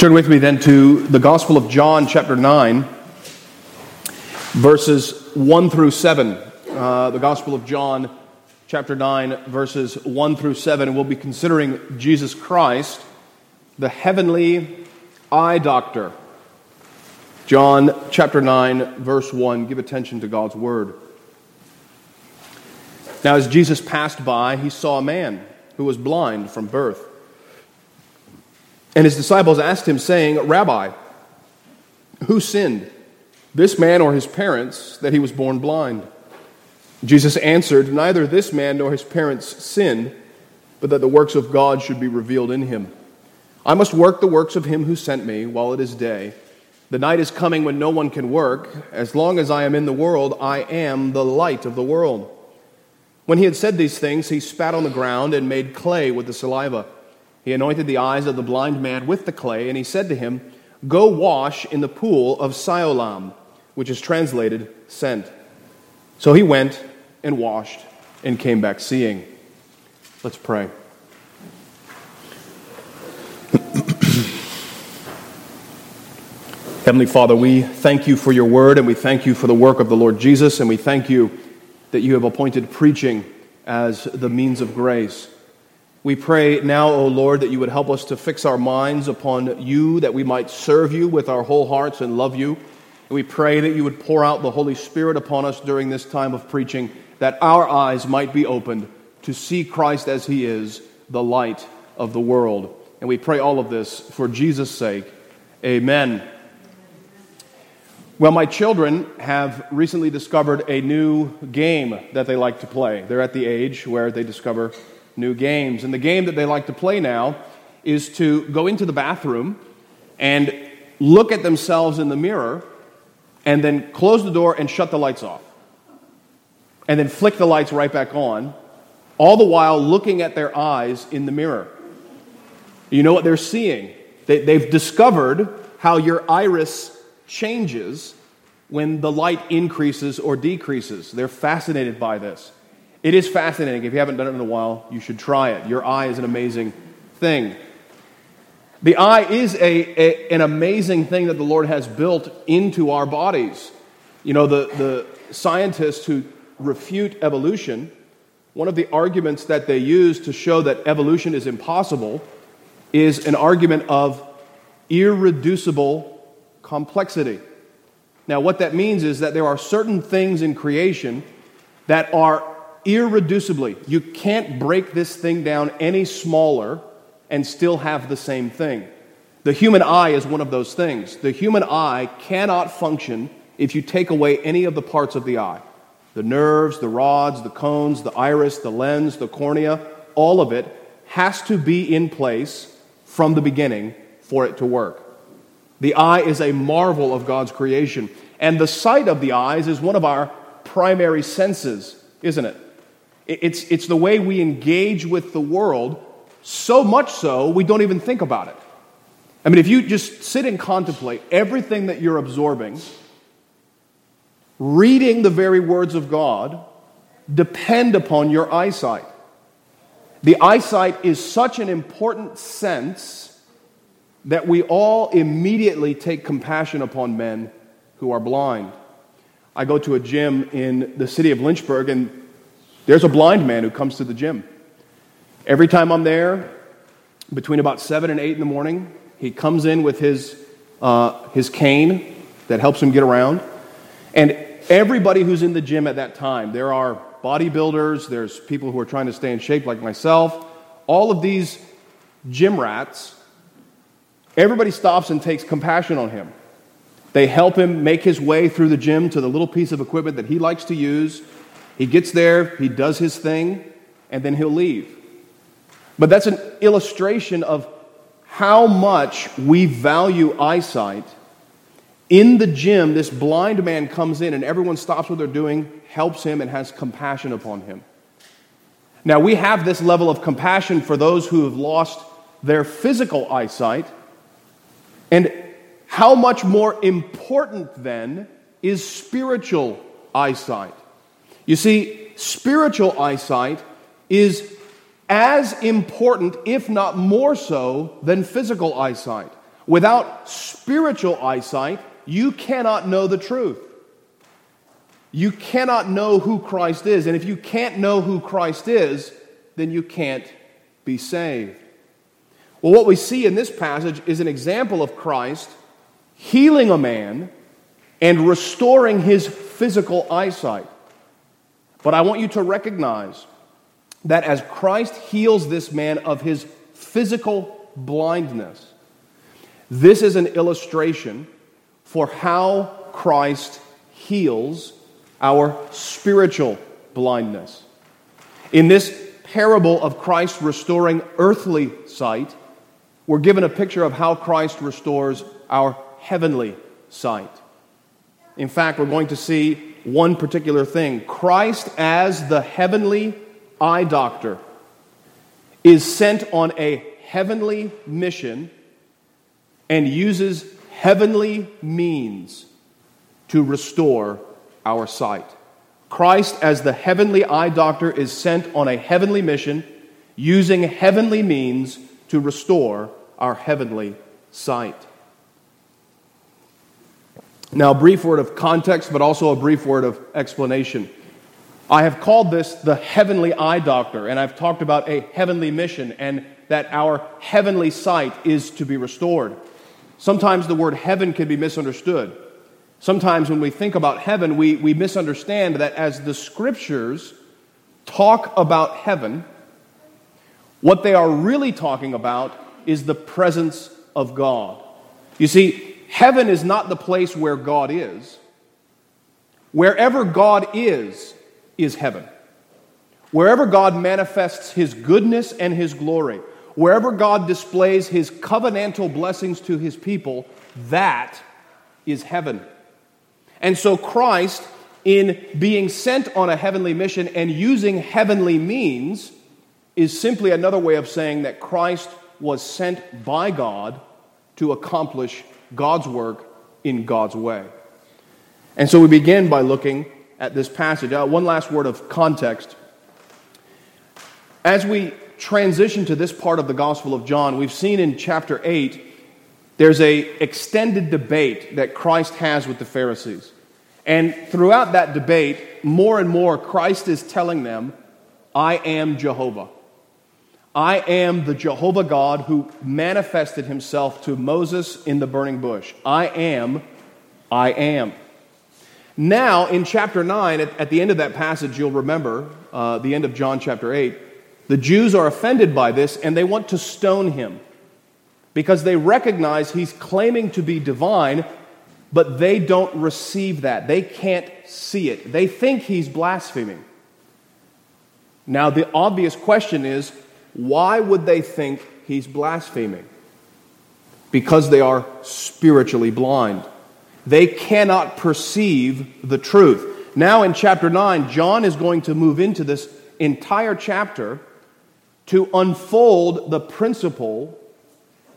Turn with me then to the Gospel of John, chapter 9, verses 1 through 7. The Gospel of John, chapter 9, verses 1 through 7. And we'll be considering Jesus Christ, the heavenly eye doctor. John, chapter 9, verse 1. Give attention to God's word. Now, as Jesus passed by, he saw a man who was blind from birth. And his disciples asked him, saying, "Rabbi, who sinned, this man or his parents, that he was born blind?" Jesus answered, "Neither this man nor his parents sinned, but that the works of God should be revealed in him. I must work the works of him who sent me while it is day. The night is coming when no one can work. As long as I am in the world, I am the light of the world." When he had said these things, he spat on the ground and made clay with the saliva. He anointed the eyes of the blind man with the clay, and he said to him, "Go wash in the pool of Siloam," which is translated "sent." So he went and washed and came back seeing. Let's pray. Heavenly Father, we thank you for your word, and we thank you for the work of the Lord Jesus, and we thank you that you have appointed preaching as the means of grace. We pray now, O Lord, that you would help us to fix our minds upon you, that we might serve you with our whole hearts and love you. And we pray that you would pour out the Holy Spirit upon us during this time of preaching, that our eyes might be opened to see Christ as he is, the light of the world. And we pray all of this for Jesus' sake. Amen. Well, my children have recently discovered a new game that they like to play. They're at the age where they discover new games. And the game that they like to play now is to go into the bathroom and look at themselves in the mirror and then close the door and shut the lights off. And then flick the lights right back on, all the while looking at their eyes in the mirror. You know what they're seeing? They've discovered how your iris changes when the light increases or decreases. They're fascinated by this. It is fascinating. If you haven't done it in a while, you should try it. Your eye is an amazing thing. The eye is an amazing thing that the Lord has built into our bodies. You know, the scientists who refute evolution, one of the arguments that they use to show that evolution is impossible is an argument of irreducible complexity. Now, what that means is that there are certain things in creation that are irreducibly, you can't break this thing down any smaller and still have the same thing. The human eye is one of those things. The human eye cannot function if you take away any of the parts of the eye. The nerves, the rods, the cones, the iris, the lens, the cornea, all of it has to be in place from the beginning for it to work. The eye is a marvel of God's creation. And the sight of the eyes is one of our primary senses, isn't it? It's the way we engage with the world, so much so we don't even think about it. I mean, if you just sit and contemplate everything that you're absorbing, reading the very words of God depend upon your eyesight. The eyesight is such an important sense that we all immediately take compassion upon men who are blind. I go to a gym in the city of Lynchburg, and there's a blind man who comes to the gym. Every time I'm there, between about 7 and 8 in the morning, he comes in with his cane that helps him get around. And everybody who's in the gym at that time, there are bodybuilders, there's people who are trying to stay in shape like myself, all of these gym rats, everybody stops and takes compassion on him. They help him make his way through the gym to the little piece of equipment that he likes to use. He gets there, he does his thing, and then he'll leave. But that's an illustration of how much we value eyesight. In the gym, this blind man comes in and everyone stops what they're doing, helps him, and has compassion upon him. Now, we have this level of compassion for those who have lost their physical eyesight, and how much more important, then, is spiritual eyesight? You see, spiritual eyesight is as important, if not more so, than physical eyesight. Without spiritual eyesight, you cannot know the truth. You cannot know who Christ is. And if you can't know who Christ is, then you can't be saved. Well, what we see in this passage is an example of Christ healing a man and restoring his physical eyesight. But I want you to recognize that as Christ heals this man of his physical blindness, this is an illustration for how Christ heals our spiritual blindness. In this parable of Christ restoring earthly sight, we're given a picture of how Christ restores our heavenly sight. In fact, we're going to see one particular thing. Christ, as the heavenly eye doctor, is sent on a heavenly mission and uses heavenly means to restore our sight. Christ, as the heavenly eye doctor, is sent on a heavenly mission using heavenly means to restore our heavenly sight. Now, a brief word of context, but also a brief word of explanation. I have called this the heavenly eye doctor, and I've talked about a heavenly mission and that our heavenly sight is to be restored. Sometimes the word heaven can be misunderstood. Sometimes when we think about heaven, we misunderstand that as the Scriptures talk about heaven, what they are really talking about is the presence of God. You see, heaven is not the place where God is. Wherever God is heaven. Wherever God manifests His goodness and His glory, wherever God displays His covenantal blessings to His people, that is heaven. And so Christ, in being sent on a heavenly mission and using heavenly means, is simply another way of saying that Christ was sent by God to accomplish God's work in God's way. And so we begin by looking at this passage. One last word of context. As we transition to this part of the Gospel of John, we've seen in chapter 8 there's an extended debate that Christ has with the Pharisees. And throughout that debate, more and more, Christ is telling them, I am Jehovah. I am the Jehovah God who manifested himself to Moses in the burning bush. I am. Now, in chapter 9, at the end of that passage, you'll remember, the end of John chapter 8, the Jews are offended by this and they want to stone him, because they recognize he's claiming to be divine, but they don't receive that. They can't see it. They think he's blaspheming. Now, the obvious question is, why would they think he's blaspheming? Because they are spiritually blind. They cannot perceive the truth. Now, in chapter 9, John is going to move into this entire chapter to unfold the principle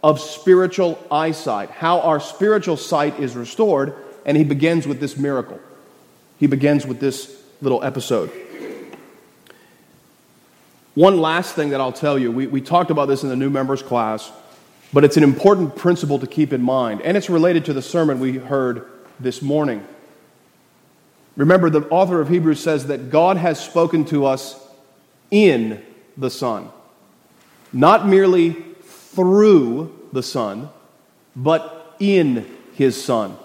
of spiritual eyesight, how our spiritual sight is restored, and he begins with this miracle. He begins with this little episode. One last thing that I'll tell you, we talked about this in the new members class, but it's an important principle to keep in mind, and it's related to the sermon we heard this morning. Remember, the author of Hebrews says that God has spoken to us in the Son, not merely through the Son, but in His Son.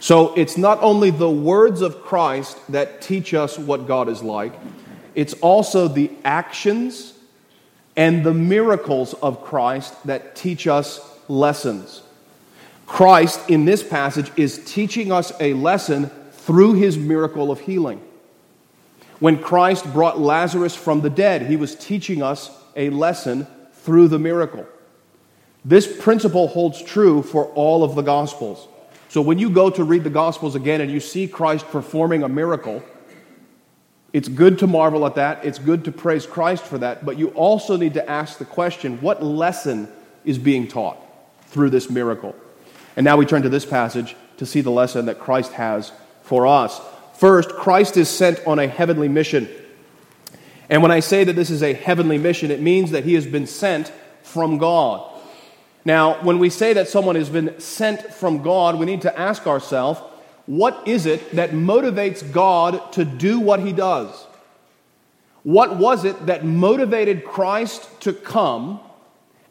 So it's not only the words of Christ that teach us what God is like, it's also the actions and the miracles of Christ that teach us lessons. Christ, in this passage, is teaching us a lesson through His miracle of healing. When Christ brought Lazarus from the dead, He was teaching us a lesson through the miracle. This principle holds true for all of the Gospels. So when you go to read the Gospels again and you see Christ performing a miracle, it's good to marvel at that, it's good to praise Christ for that, but you also need to ask the question, what lesson is being taught through this miracle? And now we turn to this passage to see the lesson that Christ has for us. First, Christ is sent on a heavenly mission. And when I say that this is a heavenly mission, it means that He has been sent from God. Now, when we say that someone has been sent from God, we need to ask ourselves, what is it that motivates God to do what he does? What was it that motivated Christ to come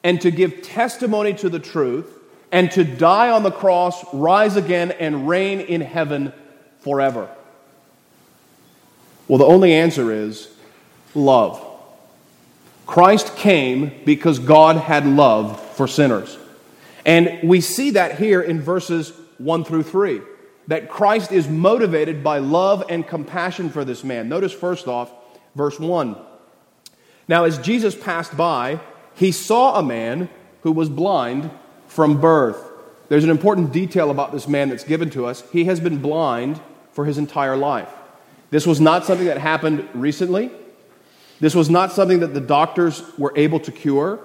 and to give testimony to the truth and to die on the cross, rise again, and reign in heaven forever? Well, the only answer is love. Christ came because God had love for sinners. And we see that here in verses 1 through 3, that Christ is motivated by love and compassion for this man. Notice first off, verse 1. Now, as Jesus passed by, he saw a man who was blind from birth. There's an important detail about this man that's given to us. He has been blind for his entire life. This was not something that happened recently. This was not something that the doctors were able to cure.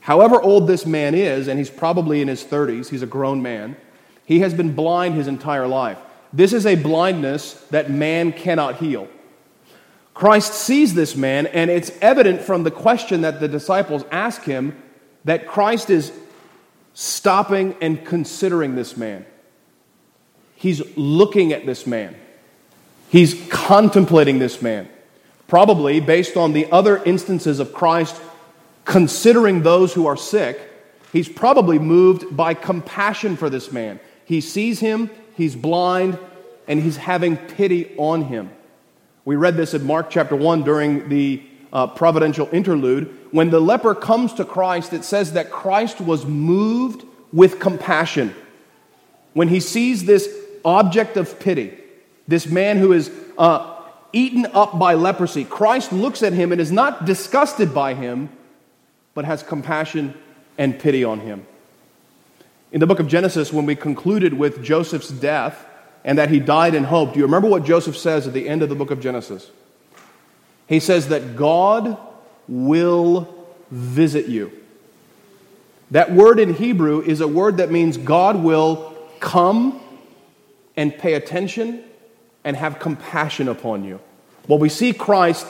However old this man is, and he's probably in his 30s, he's a grown man, he has been blind his entire life. This is a blindness that man cannot heal. Christ sees this man, and it's evident from the question that the disciples ask him that Christ is stopping and considering this man. He's looking at this man. He's contemplating this man. Probably based on the other instances of Christ considering those who are sick, he's probably moved by compassion for this man. He sees him, he's blind, and he's having pity on him. We read this in Mark chapter 1 during the providential interlude. When the leper comes to Christ, it says that Christ was moved with compassion. When he sees this object of pity, this man who is eaten up by leprosy, Christ looks at him and is not disgusted by him, but has compassion and pity on him. In the book of Genesis, when we concluded with Joseph's death and that he died in hope, do you remember what Joseph says at the end of the book of Genesis? He says that God will visit you. That word in Hebrew is a word that means God will come and pay attention and have compassion upon you. Well, we see Christ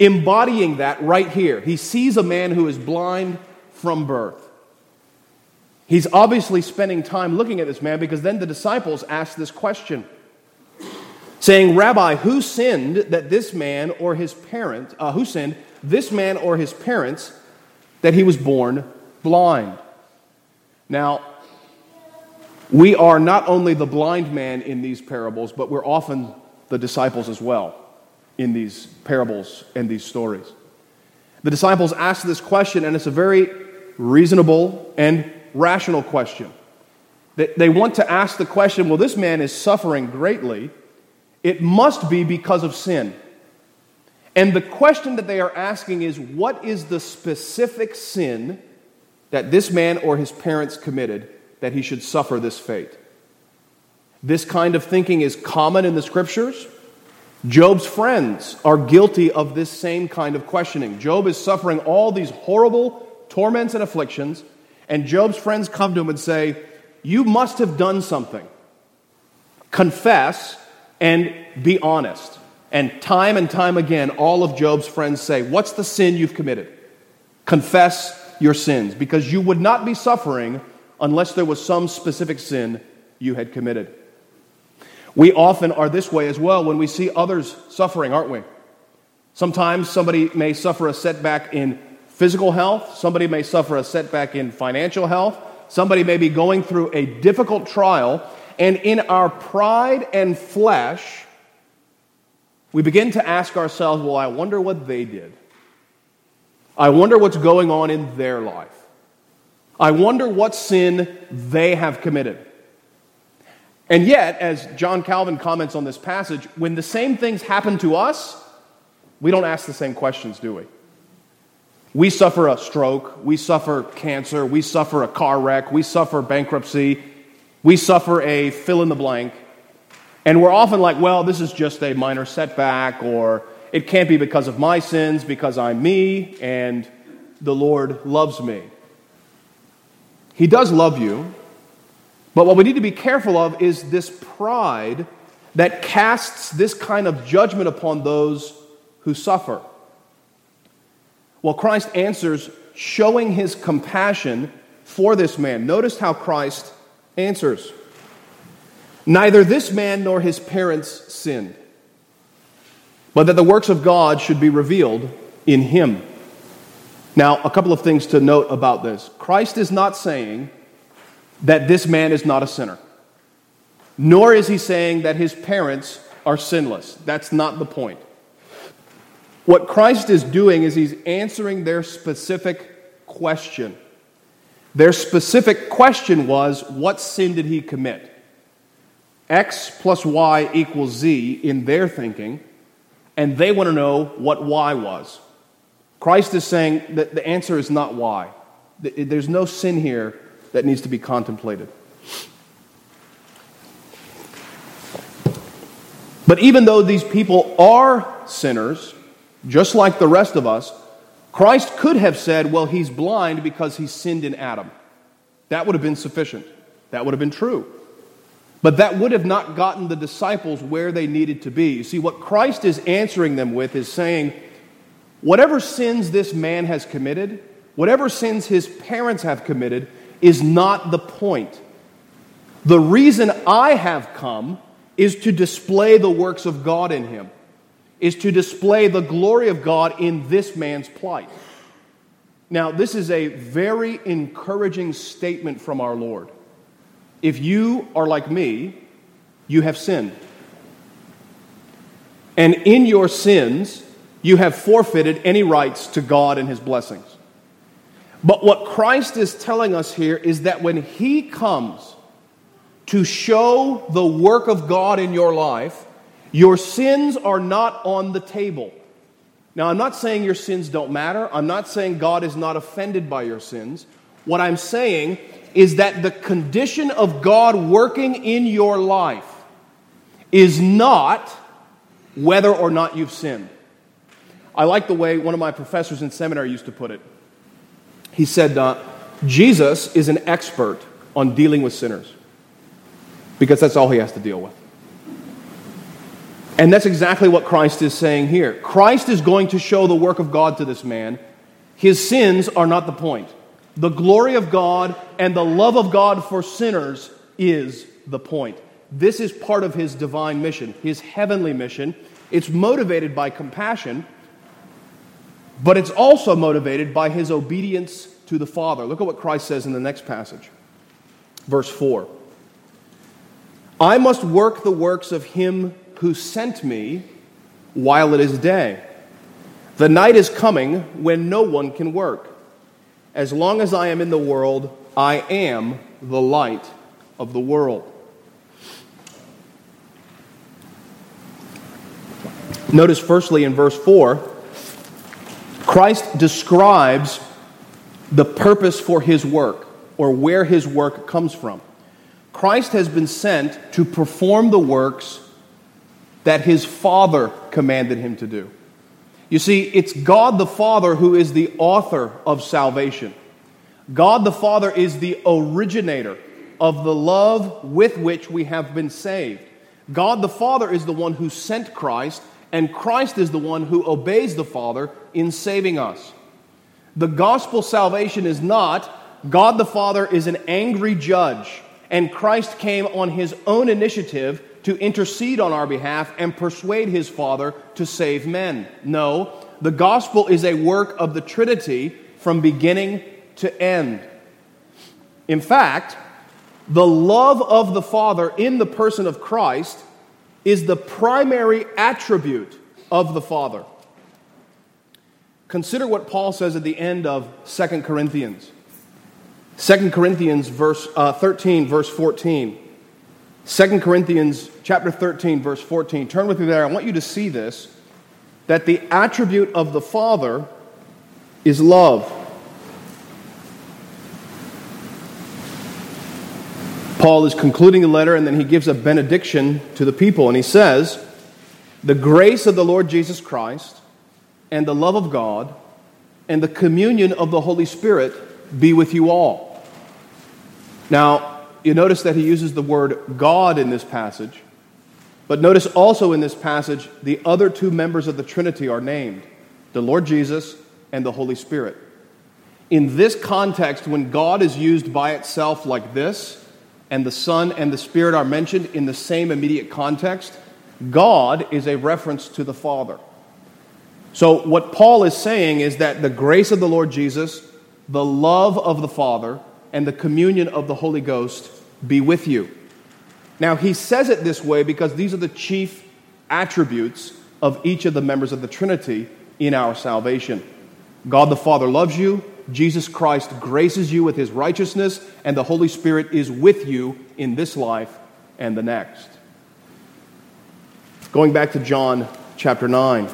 embodying that right here. He sees a man who is blind from birth. He's obviously spending time looking at this man, because then the disciples ask this question, saying, Rabbi, who sinned that this man or his parents, that he was born blind? Now, we are not only the blind man in these parables, but we're often the disciples as well in these parables and these stories. The disciples ask this question, and it's a very reasonable and rational question. They want to ask the question, well, this man is suffering greatly. It must be because of sin. And the question that they are asking is, what is the specific sin that this man or his parents committed that he should suffer this fate? This kind of thinking is common in the scriptures. Job's friends are guilty of this same kind of questioning. Job is suffering all these horrible torments and afflictions, and Job's friends come to him and say, you must have done something. Confess and be honest. And time again, all of Job's friends say, what's the sin you've committed? Confess your sins, because you would not be suffering unless there was some specific sin you had committed. We often are this way as well when we see others suffering, aren't we? Sometimes somebody may suffer a setback in physical health. Somebody may suffer a setback in financial health. Somebody may be going through a difficult trial. And in our pride and flesh, we begin to ask ourselves, well, I wonder what they did. I wonder what's going on in their life. I wonder what sin they have committed. And yet, as John Calvin comments on this passage, when the same things happen to us, we don't ask the same questions, do we? We suffer a stroke, we suffer cancer, we suffer a car wreck, we suffer bankruptcy, we suffer a fill in the blank. And we're often like, well, this is just a minor setback, or it can't be because of my sins, because I'm me and the Lord loves me. He does love you, but what we need to be careful of is this pride that casts this kind of judgment upon those who suffer. Well, Christ answers, showing his compassion for this man. Notice how Christ answers. Neither this man nor his parents sinned, but that the works of God should be revealed in him. Now, a couple of things to note about this. Christ is not saying that this man is not a sinner, nor is he saying that his parents are sinless. That's not the point. What Christ is doing is he's answering their specific question. Their specific question was, what sin did he commit? X plus Y equals Z in their thinking, and they want to know what Y was. Christ is saying that the answer is not Y. There's no sin here that needs to be contemplated. But even though these people are sinners, just like the rest of us, Christ could have said, well, he's blind because he sinned in Adam. That would have been sufficient. That would have been true. But that would have not gotten the disciples where they needed to be. You see, what Christ is answering them with is saying, whatever sins this man has committed, whatever sins his parents have committed, is not the point. The reason I have come is to display the works of God in him, is to display the glory of God in this man's plight. Now, this is a very encouraging statement from our Lord. If you are like me, you have sinned. And in your sins, you have forfeited any rights to God and his blessings. But what Christ is telling us here is that when he comes to show the work of God in your life, your sins are not on the table. Now, I'm not saying your sins don't matter. I'm not saying God is not offended by your sins. What I'm saying is that the condition of God working in your life is not whether or not you've sinned. I like the way one of my professors in seminary used to put it. He said, Jesus is an expert on dealing with sinners because that's all he has to deal with. And that's exactly what Christ is saying here. Christ is going to show the work of God to this man. His sins are not the point. The glory of God and the love of God for sinners is the point. This is part of his divine mission, his heavenly mission. It's motivated by compassion, but it's also motivated by his obedience to the Father. Look at what Christ says in the next passage, verse 4. I must work the works of him who sent me while it is day. The night is coming when no one can work. As long as I am in the world, I am the light of the world. Notice firstly in verse 4, Christ describes the purpose for his work, or where his work comes from. Christ has been sent to perform the works that his Father commanded him to do. You see, it's God the Father who is the author of salvation. God the Father is the originator of the love with which we have been saved. God the Father is the one who sent Christ, and Christ is the one who obeys the Father in saving us. The gospel salvation is not God the Father is an angry judge, and Christ came on his own initiative to intercede on our behalf and persuade his Father to save men. No, the gospel is a work of the Trinity from beginning to end. In fact, the love of the Father in the person of Christ is the primary attribute of the Father. Consider what Paul says at the end of 2 Corinthians. 2 Corinthians 13, verse 14. 2 Corinthians chapter 13, verse 14. Turn with me there. I want you to see this, that the attribute of the Father is love. Paul is concluding the letter, and then he gives a benediction to the people, and he says, the grace of the Lord Jesus Christ and the love of God and the communion of the Holy Spirit be with you all. Now, you notice that he uses the word God in this passage, but notice also in this passage the other two members of the Trinity are named, the Lord Jesus and the Holy Spirit. in this context, when God is used by itself like this, and the Son and the Spirit are mentioned in the same immediate context, God is a reference to the Father. So what Paul is saying is that the grace of the Lord Jesus, the love of the Father, and the communion of the Holy Ghost be with you. Now, he says it this way because these are the chief attributes of each of the members of the Trinity in our salvation. God the Father loves you, Jesus Christ graces you with his righteousness, and the Holy Spirit is with you in this life and the next. Going back to John chapter 9.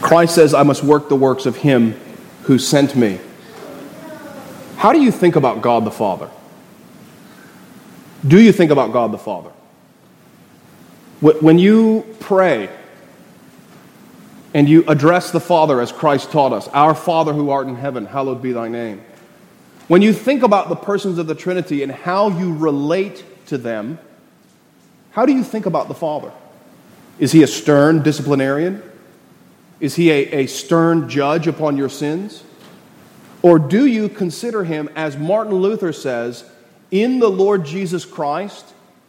Christ says, I must work the works of him who sent me. How do you think about God the Father? Do you think about God the Father? When you pray and you address the Father as Christ taught us, our Father who art in heaven, hallowed be thy name. When you think about the persons of the Trinity and how you relate to them, how do you think about the Father? Is he a stern disciplinarian? Is he a stern judge upon your sins? Or do you consider him, as Martin Luther says, in the Lord Jesus Christ,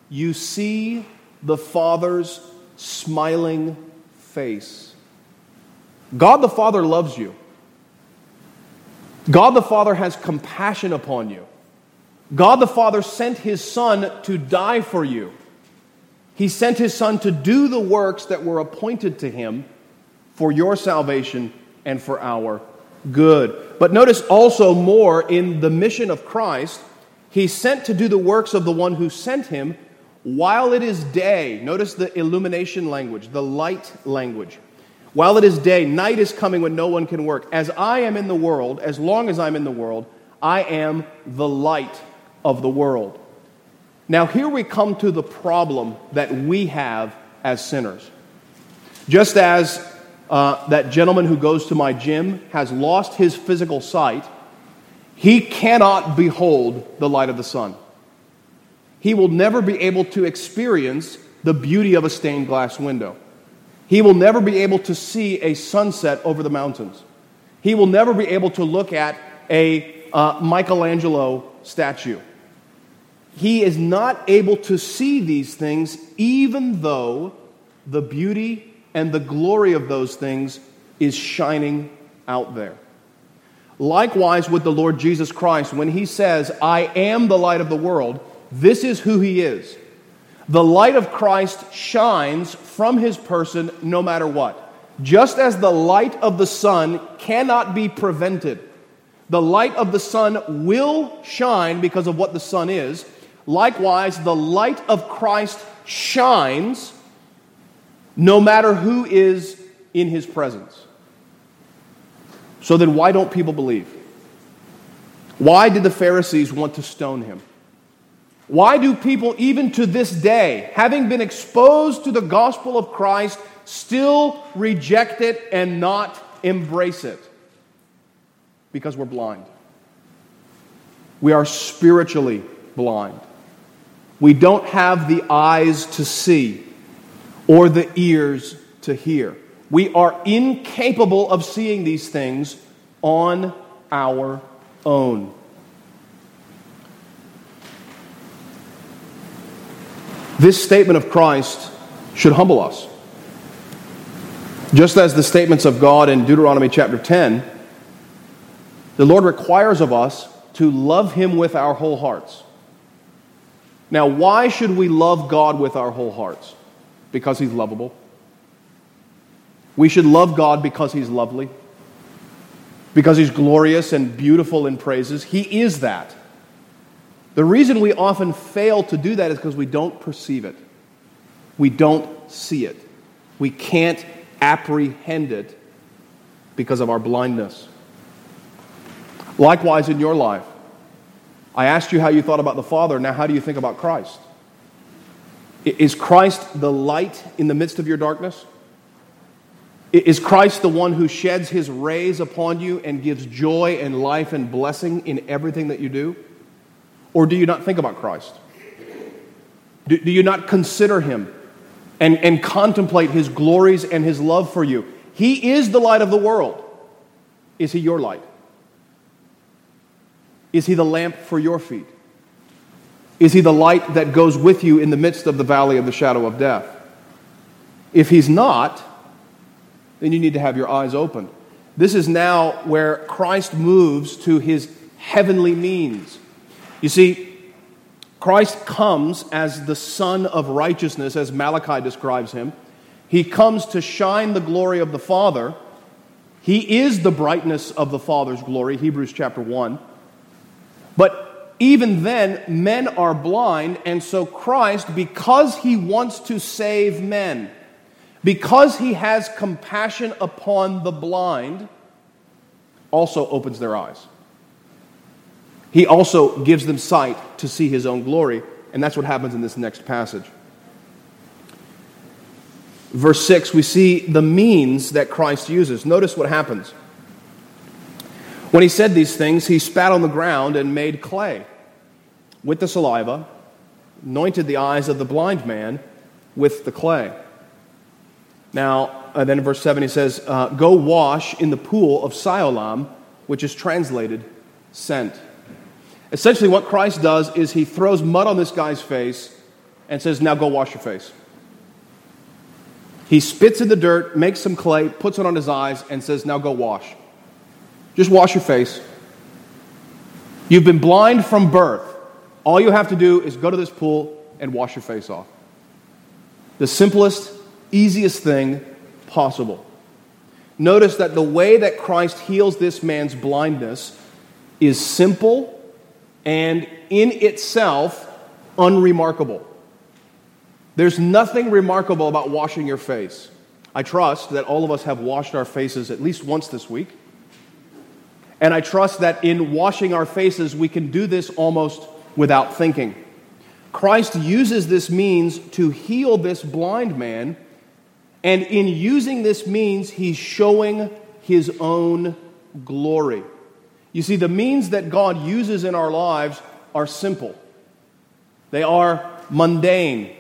you see the Father's smiling face. God the Father loves you. God the Father has compassion upon you. God the Father sent his Son to die for you. He sent his Son to do the works that were appointed to him for your salvation and for our good. But notice also more in the mission of Christ, he sent to do the works of the one who sent him while it is day. Notice the illumination language, the light language. While it is day, night is coming when no one can work. As I am in the world, as long as I'm in the world, I am the light of the world. Now here we come to the problem that we have as sinners. Just as that gentleman who goes to my gym has lost his physical sight, he cannot behold the light of the sun. He will never be able to experience the beauty of a stained glass window. He will never be able to see a sunset over the mountains. He will never be able to look at a Michelangelo statue. He is not able to see these things, even though the beauty and the glory of those things is shining out there. Likewise with the Lord Jesus Christ, when he says, I am the light of the world, this is who he is. The light of Christ shines from his person no matter what. Just as the light of the sun cannot be prevented, the light of the sun will shine because of what the sun is. Likewise, the light of Christ shines no matter who is in his presence. So then why don't people believe? Why did the Pharisees want to stone him? Why do people, even to this day, having been exposed to the gospel of Christ, still reject it and not embrace it? Because we're blind. We are spiritually blind. We don't have the eyes to see or the ears to hear. We are incapable of seeing these things on our own. This statement of Christ should humble us. Just as the statements of God in Deuteronomy chapter 10, the Lord requires of us to love him with our whole hearts. Now, why should we love God with our whole hearts? Because he's lovable. We should love God because he's lovely, because he's glorious and beautiful in praises. He is that. The reason we often fail to do that is because we don't perceive it. We don't see it. We can't apprehend it because of our blindness. Likewise in your life, I asked you how you thought about the Father. Now how do you think about Christ? Is Christ the light in the midst of your darkness? Is Christ the one who sheds his rays upon you and gives joy and life and blessing in everything that you do? Or do you not think about Christ? Do you not consider him and contemplate his glories and his love for you? He is the light of the world. Is he your light? Is he the lamp for your feet? Is he the light that goes with you in the midst of the valley of the shadow of death? If he's not, then you need to have your eyes open. This is now where Christ moves to his heavenly means. You see, Christ comes as the Son of Righteousness, as Malachi describes him. He comes to shine the glory of the Father. He is the brightness of the Father's glory, Hebrews chapter 1. But even then, men are blind, and so Christ, because he wants to save men, because he has compassion upon the blind, also opens their eyes. He also gives them sight to see his own glory, and that's what happens in this next passage. Verse 6, we see the means that Christ uses. Notice what happens. When he said these things, he spat on the ground and made clay with the saliva, anointed the eyes of the blind man with the clay. Now, then in verse 7 he says, go wash in the pool of Siloam, which is translated sent. Essentially what Christ does is he throws mud on this guy's face and says, now go wash your face. He spits in the dirt, makes some clay, puts it on his eyes, and says, now go wash. Just wash your face. You've been blind from birth. All you have to do is go to this pool and wash your face off. The simplest, easiest thing possible. Notice that the way that Christ heals this man's blindness is simple and in itself unremarkable. There's nothing remarkable about washing your face. I trust that all of us have washed our faces at least once this week. And I trust that in washing our faces, we can do this almost without thinking. Christ uses this means to heal this blind man, and in using this means, he's showing his own glory. You see, the means that God uses in our lives are simple. They are mundane.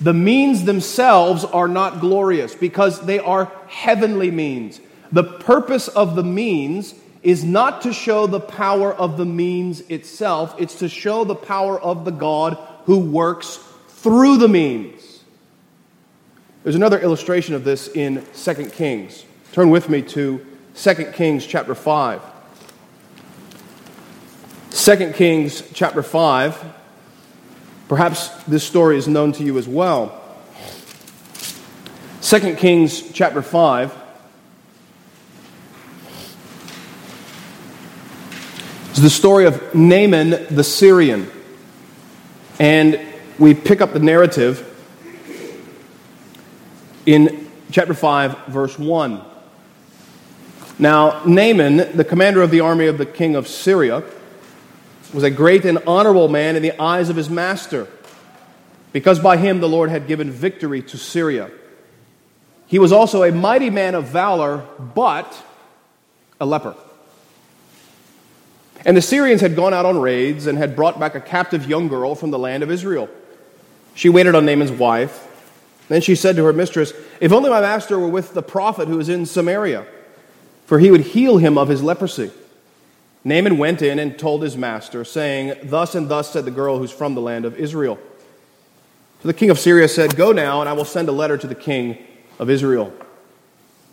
The means themselves are not glorious because they are heavenly means. The purpose of the means is not to show the power of the means itself. It's to show the power of the God who works through the means. There's another illustration of this in 2 Kings. Turn with me to 2 Kings chapter 5. 2 Kings chapter 5. Perhaps this story is known to you as well. 2 Kings chapter 5. It's the story of Naaman the Syrian. And we pick up the narrative in chapter 5, verse 1. Now, Naaman, the commander of the army of the king of Syria, was a great and honorable man in the eyes of his master, because by him the Lord had given victory to Syria. He was also a mighty man of valor, but a leper. And the Syrians had gone out on raids and had brought back a captive young girl from the land of Israel. She waited on Naaman's wife. Then she said to her mistress, if only my master were with the prophet who is in Samaria, for he would heal him of his leprosy. Naaman went in and told his master, saying, thus and thus said the girl who's from the land of Israel. So the king of Syria said, go now, and I will send a letter to the king of Israel.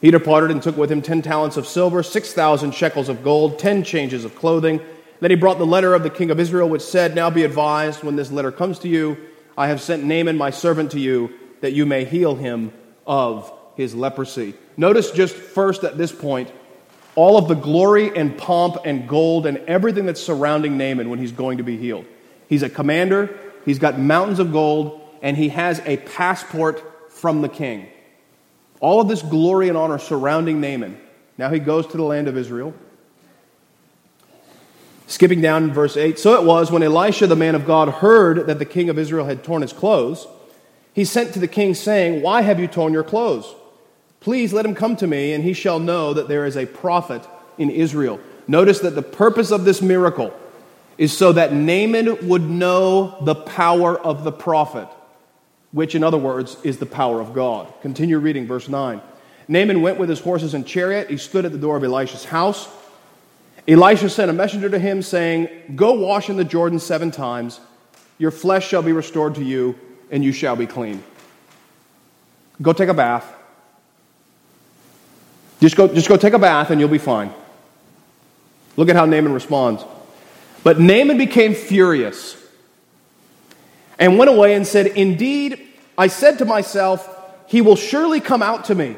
He departed and took with him 10 talents of silver, 6,000 shekels of gold, 10 changes of clothing. Then he brought the letter of the king of Israel, which said, now be advised, when this letter comes to you, I have sent Naaman my servant to you, that you may heal him of his leprosy. Notice just first at this point, all of the glory and pomp and gold and everything that's surrounding Naaman when he's going to be healed. He's a commander, he's got mountains of gold, and he has a passport from the king. All of this glory and honor surrounding Naaman. Now he goes to the land of Israel. Skipping down in verse 8, so it was when Elisha the man of God heard that the king of Israel had torn his clothes, he sent to the king saying, why have you torn your clothes? Please let him come to me, and he shall know that there is a prophet in Israel. Notice that the purpose of this miracle is so that Naaman would know the power of the prophet, which, in other words, is the power of God. Continue reading, verse 9. Naaman went with his horses and chariot. He stood at the door of Elisha's house. Elisha sent a messenger to him saying, "Go wash in the Jordan 7 times. Your flesh shall be restored to you, and you shall be clean." Go take a bath. Just go take a bath and you'll be fine. Look at how Naaman responds. But Naaman became furious and went away and said, "Indeed, I said to myself, he will surely come out to me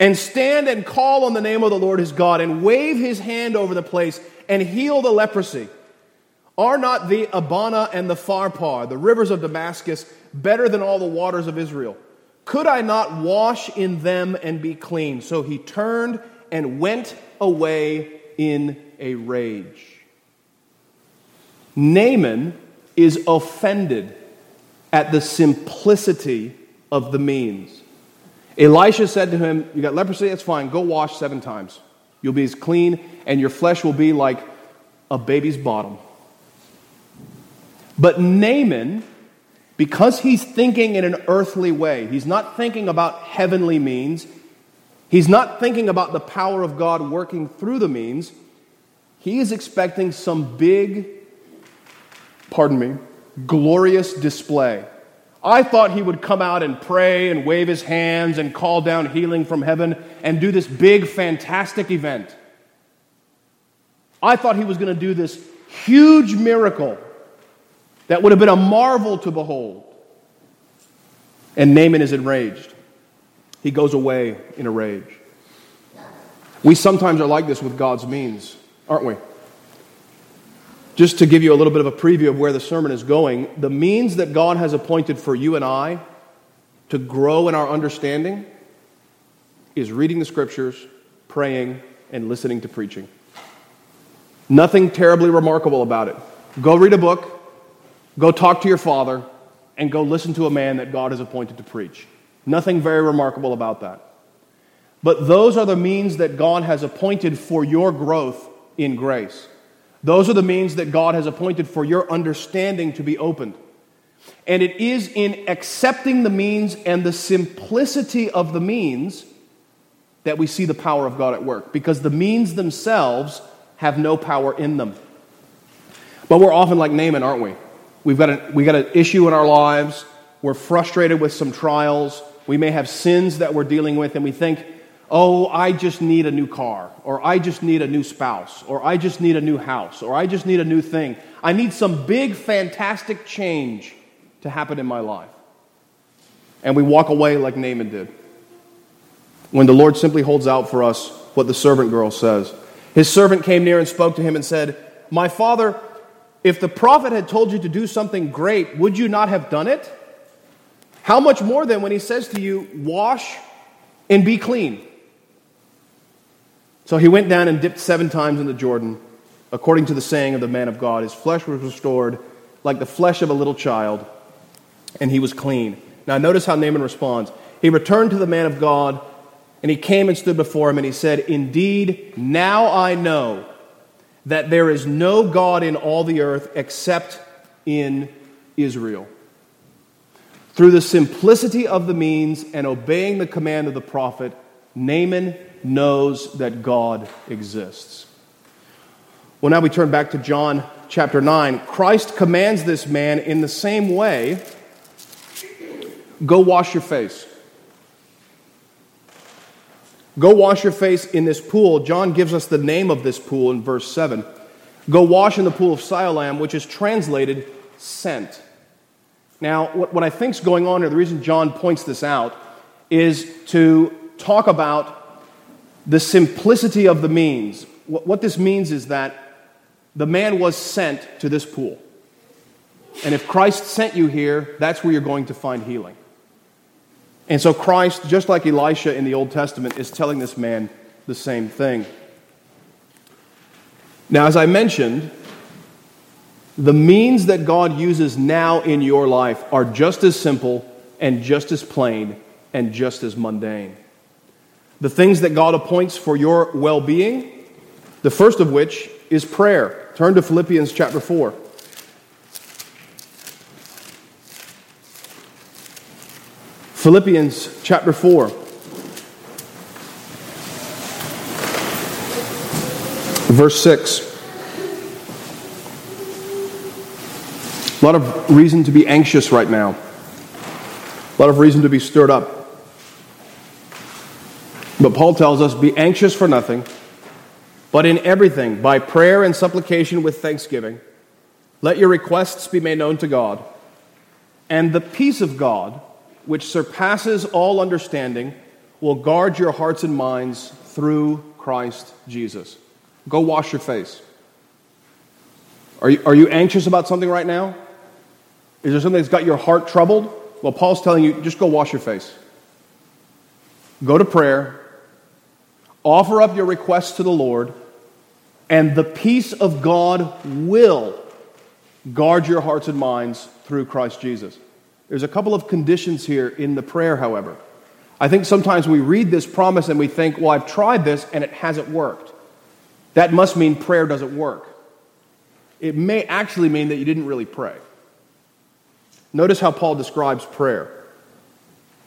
and stand and call on the name of the Lord his God and wave his hand over the place and heal the leprosy. Are not the Abana and the Pharpar, the rivers of Damascus, better than all the waters of Israel? Could I not wash in them and be clean?" So he turned and went away in a rage. Naaman is offended at the simplicity of the means. Elisha said to him, "You got leprosy? It's fine. Go wash 7 times. You'll be as clean, and your flesh will be like a baby's bottom." But Naaman, because he's thinking in an earthly way, he's not thinking about heavenly means, he's not thinking about the power of God working through the means, he is expecting some big, glorious display. I thought he would come out and pray and wave his hands and call down healing from heaven and do this big, fantastic event. I thought he was going to do this huge miracle that would have been a marvel to behold. And Naaman is enraged. He goes away in a rage. We sometimes are like this with God's means, aren't we? Just to give you a little bit of a preview of where the sermon is going, the means that God has appointed for you and I to grow in our understanding is reading the Scriptures, praying, and listening to preaching. Nothing terribly remarkable about it. Go read a book, go talk to your father, and go listen to a man that God has appointed to preach. Nothing very remarkable about that. But those are the means that God has appointed for your growth in grace. Those are the means that God has appointed for your understanding to be opened. And it is in accepting the means and the simplicity of the means that we see the power of God at work, because the means themselves have no power in them. But we're often like Naaman, aren't we? We've got an issue in our lives. We're frustrated with some trials. We may have sins that we're dealing with, and we think, "Oh, I just need a new car, or I just need a new spouse, or I just need a new house, or I just need a new thing. I need some big, fantastic change to happen in my life." And we walk away like Naaman did, when the Lord simply holds out for us what the servant girl says. His servant came near and spoke to him and said, "My father, if the prophet had told you to do something great, would you not have done it? How much more then when he says to you, 'Wash and be clean'?" So he went down and dipped 7 times in the Jordan, according to the saying of the man of God. His flesh was restored like the flesh of a little child, and he was clean. Now notice how Naaman responds. He returned to the man of God, and he came and stood before him, and he said, "Indeed, now I know that there is no God in all the earth except in Israel." Through the simplicity of the means and obeying the command of the prophet, Naaman knows that God exists. Well, now we turn back to John chapter 9. Christ commands this man in the same way, "Go wash your face. Go wash your face in this pool." John gives us the name of this pool in verse 7. "Go wash in the pool of Siloam," which is translated "sent." Now, what I think is going on here, the reason John points this out, is to talk about the simplicity of the means. What this means is that the man was sent to this pool. And if Christ sent you here, that's where you're going to find healing. And so Christ, just like Elisha in the Old Testament, is telling this man the same thing. Now, as I mentioned, the means that God uses now in your life are just as simple and just as plain and just as mundane. The things that God appoints for your well-being, the first of which is prayer. Turn to Philippians chapter 4. Philippians chapter 4. Verse 6. A lot of reason to be anxious right now. A lot of reason to be stirred up. But Paul tells us, be anxious for nothing, but in everything, by prayer and supplication with thanksgiving, let your requests be made known to God, and the peace of God, which surpasses all understanding, will guard your hearts and minds through Christ Jesus. Go wash your face. Are you anxious about something right now? Is there something that's got your heart troubled? Well, Paul's telling you, just go wash your face. Go to prayer. Offer up your requests to the Lord, and the peace of God will guard your hearts and minds through Christ Jesus. There's a couple of conditions here in the prayer, however. I think sometimes we read this promise and we think, well, I've tried this and it hasn't worked. That must mean prayer doesn't work. It may actually mean that you didn't really pray. Notice how Paul describes prayer.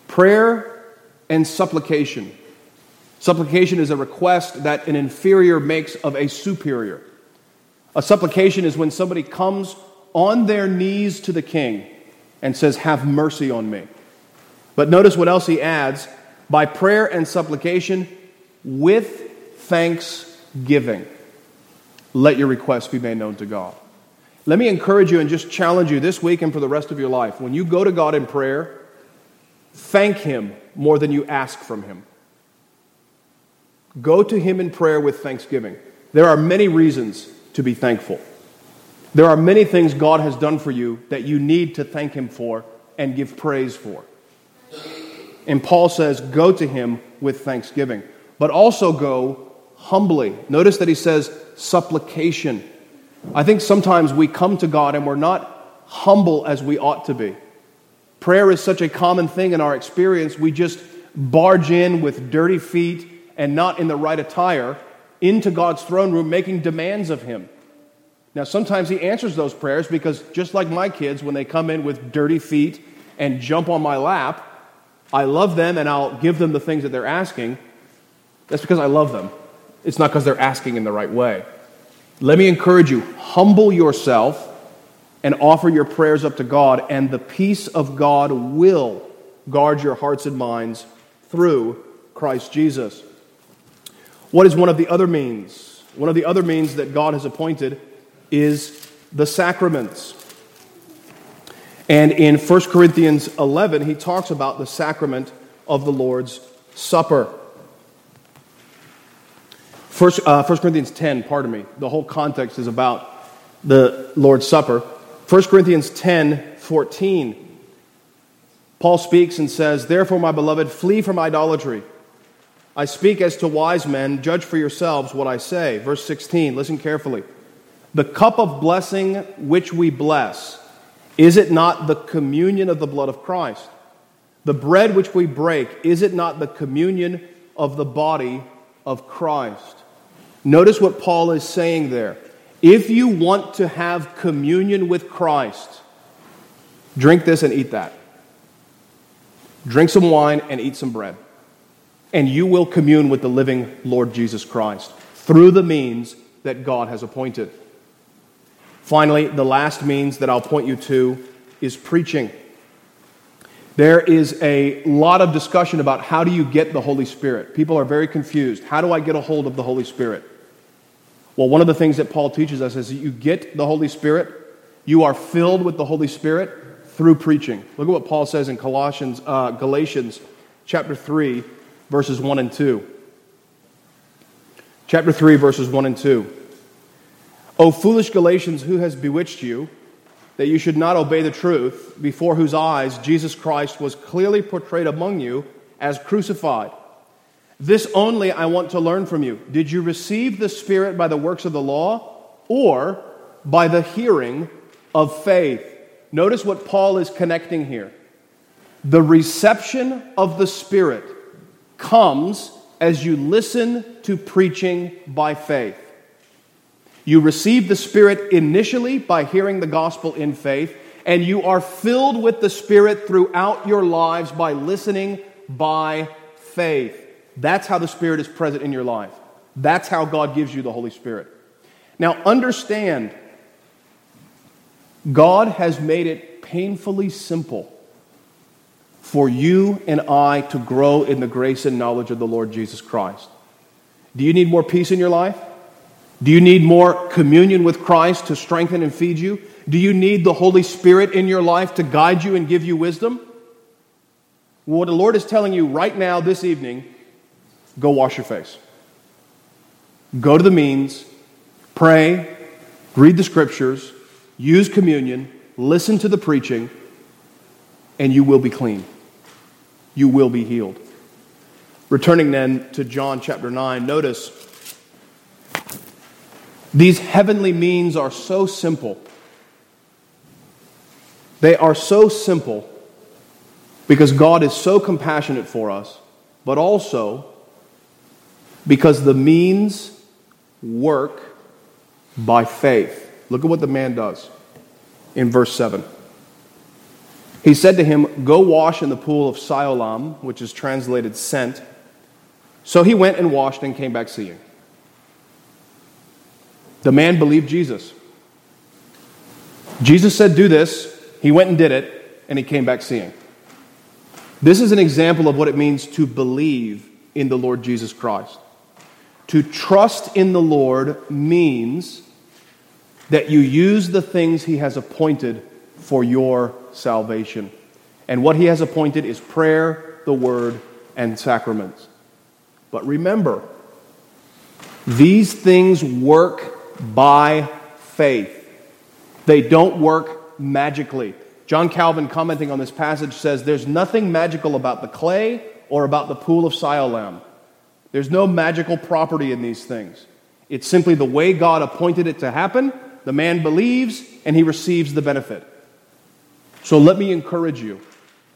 Prayer and supplication. Supplication is a request that an inferior makes of a superior. A supplication is when somebody comes on their knees to the king and says, have mercy on me. But notice what else he adds. By prayer and supplication, with thanksgiving, let your requests be made known to God. Let me encourage you and just challenge you this week and for the rest of your life. When you go to God in prayer, thank Him more than you ask from Him. Go to Him in prayer with thanksgiving. There are many reasons to be thankful. There are many things God has done for you that you need to thank Him for and give praise for. And Paul says, go to Him with thanksgiving, but also go humbly. Notice that he says supplication. I think sometimes we come to God and we're not humble as we ought to be. Prayer is such a common thing in our experience. We just barge in with dirty feet and not in the right attire into God's throne room, making demands of Him. Now, sometimes He answers those prayers because just like my kids, when they come in with dirty feet and jump on my lap, I love them and I'll give them the things that they're asking. That's because I love them. It's not because they're asking in the right way. Let me encourage you, humble yourself and offer your prayers up to God, and the peace of God will guard your hearts and minds through Christ Jesus. What is one of the other means? One of the other means that God has appointed is the sacraments. And in 1 Corinthians 11, he talks about the sacrament of the Lord's Supper. 1 Corinthians 10, pardon me. The whole context is about the Lord's Supper. 1 Corinthians 10:14. Paul speaks and says, "Therefore, my beloved, flee from idolatry. I speak as to wise men, judge for yourselves what I say." Verse 16, listen carefully. "The cup of blessing which we bless, is it not the communion of the blood of Christ? The bread which we break, is it not the communion of the body of Christ?" Notice what Paul is saying there. If you want to have communion with Christ, drink this and eat that. Drink some wine and eat some bread. And you will commune with the living Lord Jesus Christ through the means that God has appointed. Finally, the last means that I'll point you to is preaching. There is a lot of discussion about how do you get the Holy Spirit. People are very confused. How do I get a hold of the Holy Spirit? Well, one of the things that Paul teaches us is that you get the Holy Spirit, you are filled with the Holy Spirit through preaching. Look at what Paul says in Galatians chapter 3, verses 1 and 2. Chapter 3, verses 1 and 2. "O foolish Galatians, who has bewitched you, that you should not obey the truth, before whose eyes Jesus Christ was clearly portrayed among you as crucified? This only I want to learn from you. Did you receive the Spirit by the works of the law, or by the hearing of faith?" Notice what Paul is connecting here. The reception of the Spirit comes as you listen to preaching by faith. You receive the Spirit initially by hearing the gospel in faith, and you are filled with the Spirit throughout your lives by listening by faith. That's how the Spirit is present in your life. That's how God gives you the Holy Spirit. Now understand, God has made it painfully simple for you and I to grow in the grace and knowledge of the Lord Jesus Christ. Do you need more peace in your life? Do you need more communion with Christ to strengthen and feed you? Do you need the Holy Spirit in your life to guide you and give you wisdom? Well, what the Lord is telling you right now, this evening, go wash your face. Go to the means, pray, read the scriptures, use communion, listen to the preaching, and you will be clean. You will be healed. Returning then to John chapter 9, notice these heavenly means are so simple. They are so simple because God is so compassionate for us, but also because the means work by faith. Look at what the man does in verse 7. He said to him, "Go wash in the pool of Siloam," which is translated "sent." So he went and washed and came back seeing. The man believed Jesus. Jesus said, "Do this." He went and did it, and he came back seeing. This is an example of what it means to believe in the Lord Jesus Christ. To trust in the Lord means that you use the things He has appointed for your salvation. And what He has appointed is prayer, the Word, and sacraments. But remember, these things work by faith. They don't work magically. John Calvin, commenting on this passage, says there's nothing magical about the clay or about the pool of Siloam. There's no magical property in these things. It's simply the way God appointed it to happen. The man believes and he receives the benefit. So let me encourage you,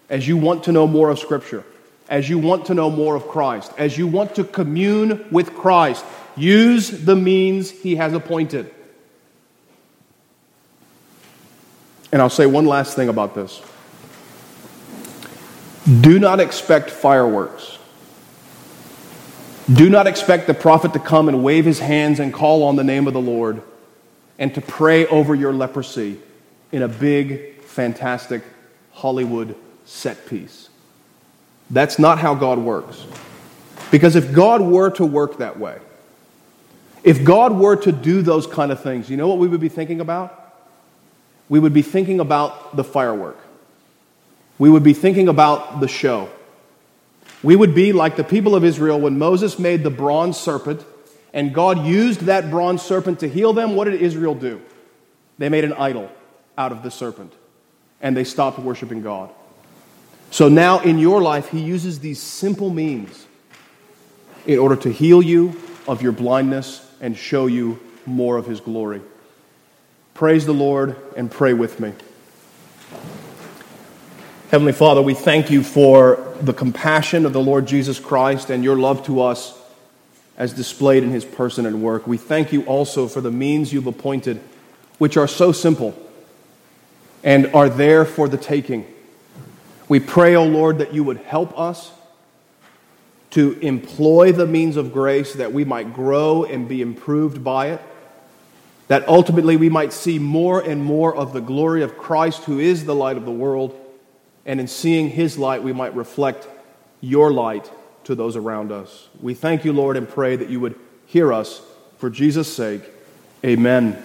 as you want to know more of Scripture, as you want to know more of Christ, as you want to commune with Christ, use the means He has appointed. And I'll say one last thing about this. Do not expect fireworks. Do not expect the prophet to come and wave his hands and call on the name of the Lord and to pray over your leprosy in a big, fantastic Hollywood set piece. That's not how God works. Because if God were to work that way, if God were to do those kind of things, you know what we would be thinking about? We would be thinking about the firework. We would be thinking about the show. We would be like the people of Israel when Moses made the bronze serpent and God used that bronze serpent to heal them. What did Israel do? They made an idol out of the serpent and they stopped worshiping God. So now in your life, He uses these simple means in order to heal you of your blindness and show you more of His glory. Praise the Lord and pray with me. Heavenly Father, we thank You for the compassion of the Lord Jesus Christ and Your love to us as displayed in His person and work. We thank You also for the means You've appointed, which are so simple and are there for the taking. We pray, O Lord, that You would help us to employ the means of grace that we might grow and be improved by it, that ultimately we might see more and more of the glory of Christ, who is the light of the world, and in seeing His light, we might reflect Your light to those around us. We thank You, Lord, and pray that You would hear us. For Jesus' sake, amen.